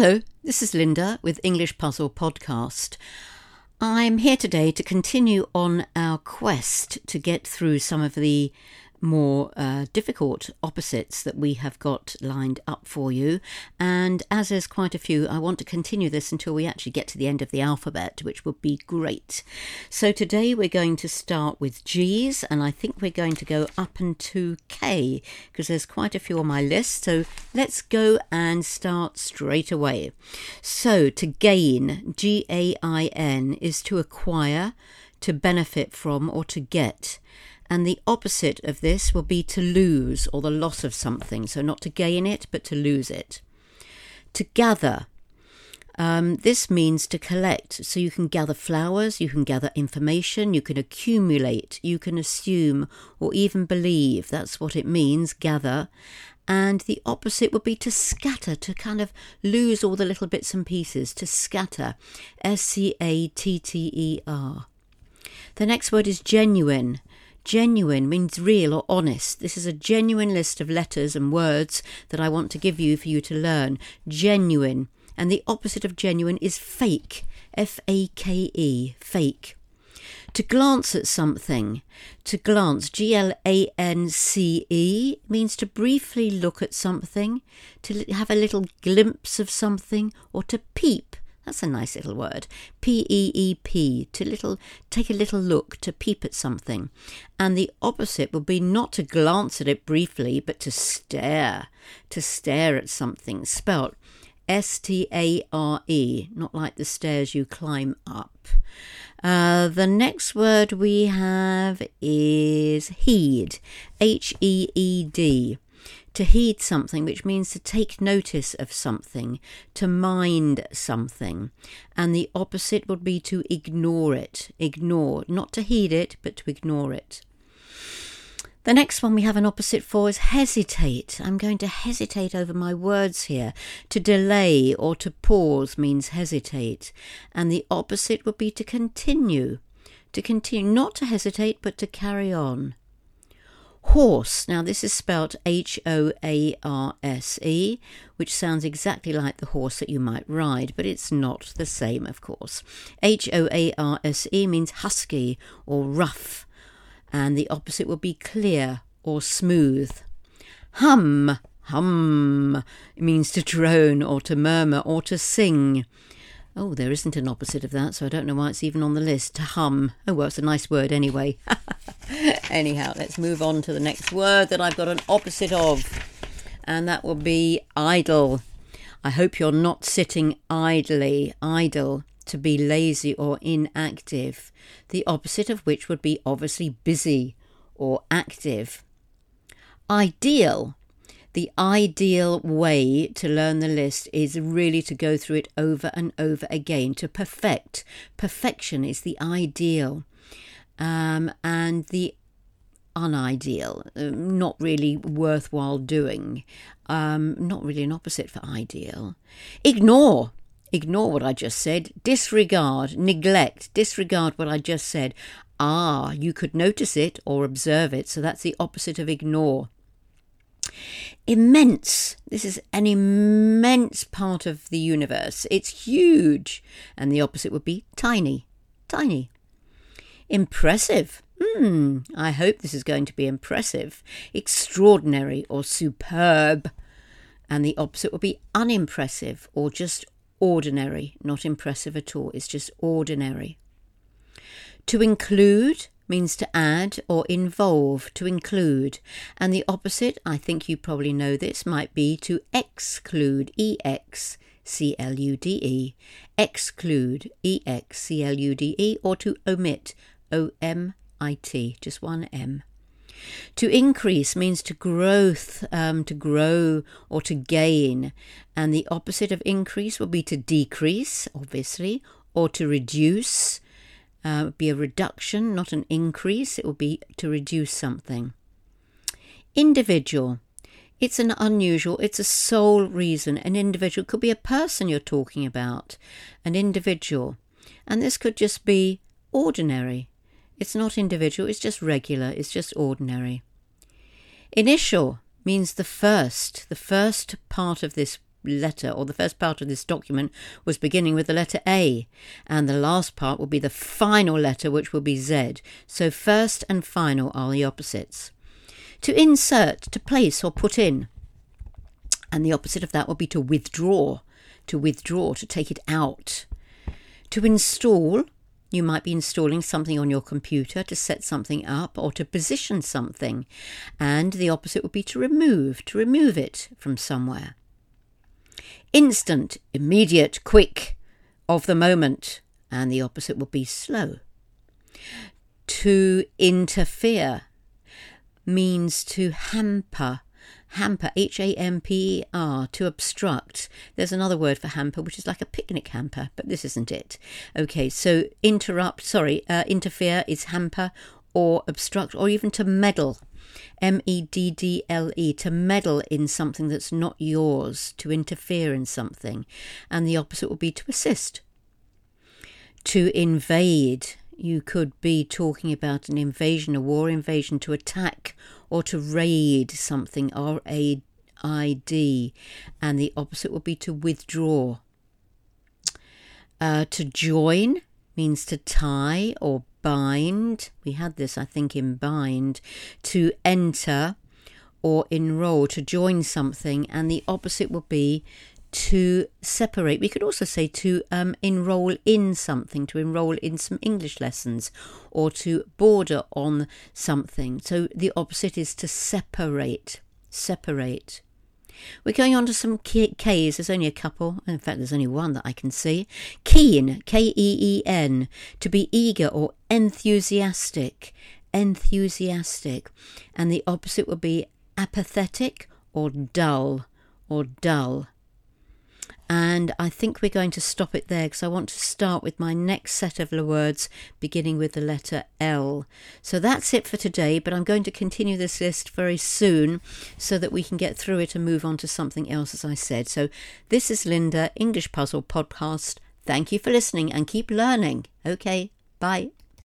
Hello, this is Linda with English Puzzle Podcast. I'm here today to continue on our quest to get through some of the more difficult opposites that we have got lined up for you. And as there's quite a few, I want to continue this until we actually get to the end of the alphabet, which would be great. So today we're going to start with G's, and I think we're going to go up and to K, because there's quite a few on my list. So let's go and start straight away. So to gain, G-A-I-N, is to acquire, to benefit from, or to get. And the opposite of this will be to lose, or the loss of something. So not to gain it, but to lose it. To gather. This means to collect. So you can gather flowers, you can gather information, you can accumulate, you can assume, or even believe. That's what it means, gather. And the opposite would be to scatter, to kind of lose all the little bits and pieces, to scatter. S-C-A-T-T-E-R. The next word is genuine. Genuine means real or honest. This is a genuine list of letters and words that I want to give you for you to learn. Genuine. And the opposite of genuine is fake. F-A-K-E. Fake. To glance at something. To glance. G-L-A-N-C-E means to briefly look at something, to have a little glimpse of something, or to peep. That's a nice little word. P-E-E-P, take a little look, to peep at something. And the opposite would be not to glance at it briefly, but to stare at something. Spelt S-T-A-R-E, not like the stairs you climb up. The next word we have is heed, H-E-E-D. To heed something, which means to take notice of something, to mind something. And the opposite would be to ignore it. Ignore, not to heed it, but to ignore it. The next one we have an opposite for is hesitate. I'm going to hesitate over my words here. To delay or to pause means hesitate. And the opposite would be to continue. To continue, not to hesitate, but to carry on. Horse. Now this is spelt H-O-A-R-S-E, which sounds exactly like the horse that you might ride, but it's not the same, of course. H-O-A-R-S-E means husky or rough, and the opposite would be clear or smooth. Hum. Hum. It means to drone or to murmur or to sing. Oh, there isn't an opposite of that, so I don't know why it's even on the list. To hum. Oh, well, it's a nice word anyway. Anyhow, let's move on to the next word that I've got an opposite of, and that will be idle. I hope you're not sitting idly. Idle, to be lazy or inactive, the opposite of which would be obviously busy or active. Ideal. The ideal way to learn the list is really to go through it over and over again, to perfect. Perfection is the ideal. And the unideal, not really worthwhile doing. Not really an opposite for ideal. Ignore. Ignore what I just said. Disregard, neglect, disregard what I just said. Ah, you could notice it or observe it. So that's the opposite of ignore. Immense. This is an immense part of the universe. It's huge. And the opposite would be tiny. Tiny. Impressive. I hope this is going to be impressive. Extraordinary or superb. And the opposite would be unimpressive or just ordinary. Not impressive at all. It's just ordinary. To include means to add or involve, to include. And the opposite, I think you probably know this, might be to exclude, E-X-C-L-U-D-E, exclude, E-X-C-L-U-D-E, or to omit, O-M-I-T, just one M. To increase means to growth, to grow or to gain. And the opposite of increase would be to decrease, obviously, or to reduce. It would be a reduction, not an increase. It would be to reduce something. Individual. It's an unusual, it's a sole reason. An individual could be a person you're talking about. An individual. And this could just be ordinary. It's not individual, it's just regular, it's just ordinary. Initial means the first part of this letter or the first part of this document was beginning with the letter A, and the last part will be the final letter, which will be Z. So first and final are the opposites. To insert, to place or put in. And the opposite of that would be to withdraw. To withdraw, to take it out. To install, you might be installing something on your computer, to set something up or to position something. And the opposite would be to remove it from somewhere. Instant, immediate, quick, of the moment. And the opposite would be slow. To interfere means to hamper. Hamper, H-A-M-P-E-R, to obstruct. There's another word for hamper, which is like a picnic hamper, but this isn't it. Okay, so interfere is hamper or obstruct, or even to meddle. M-E-D-D-L-E, to meddle in something that's not yours, to interfere in something. And the opposite would be to assist. To invade. You could be talking about an invasion, a war invasion, to attack or to raid something, R-A-I-D. And the opposite would be to withdraw. To join means to tie or bind. We had this, I think, in bind. To enter or enroll, to join something. And the opposite would be to separate. We could also say to enroll in something, to enroll in some English lessons, or to border on something. So the opposite is to separate. Separate. We're going on to some K's. There's only a couple. In fact, there's only one that I can see. Keen, K-E-E-N, to be eager or enthusiastic. Enthusiastic. And the opposite would be apathetic or dull. Or dull. And I think we're going to stop it there because I want to start with my next set of words beginning with the letter L. So that's it for today, but I'm going to continue this list very soon so that we can get through it and move on to something else, as I said. So this is Linda, English Puzzle Podcast. Thank you for listening and keep learning. Okay, bye.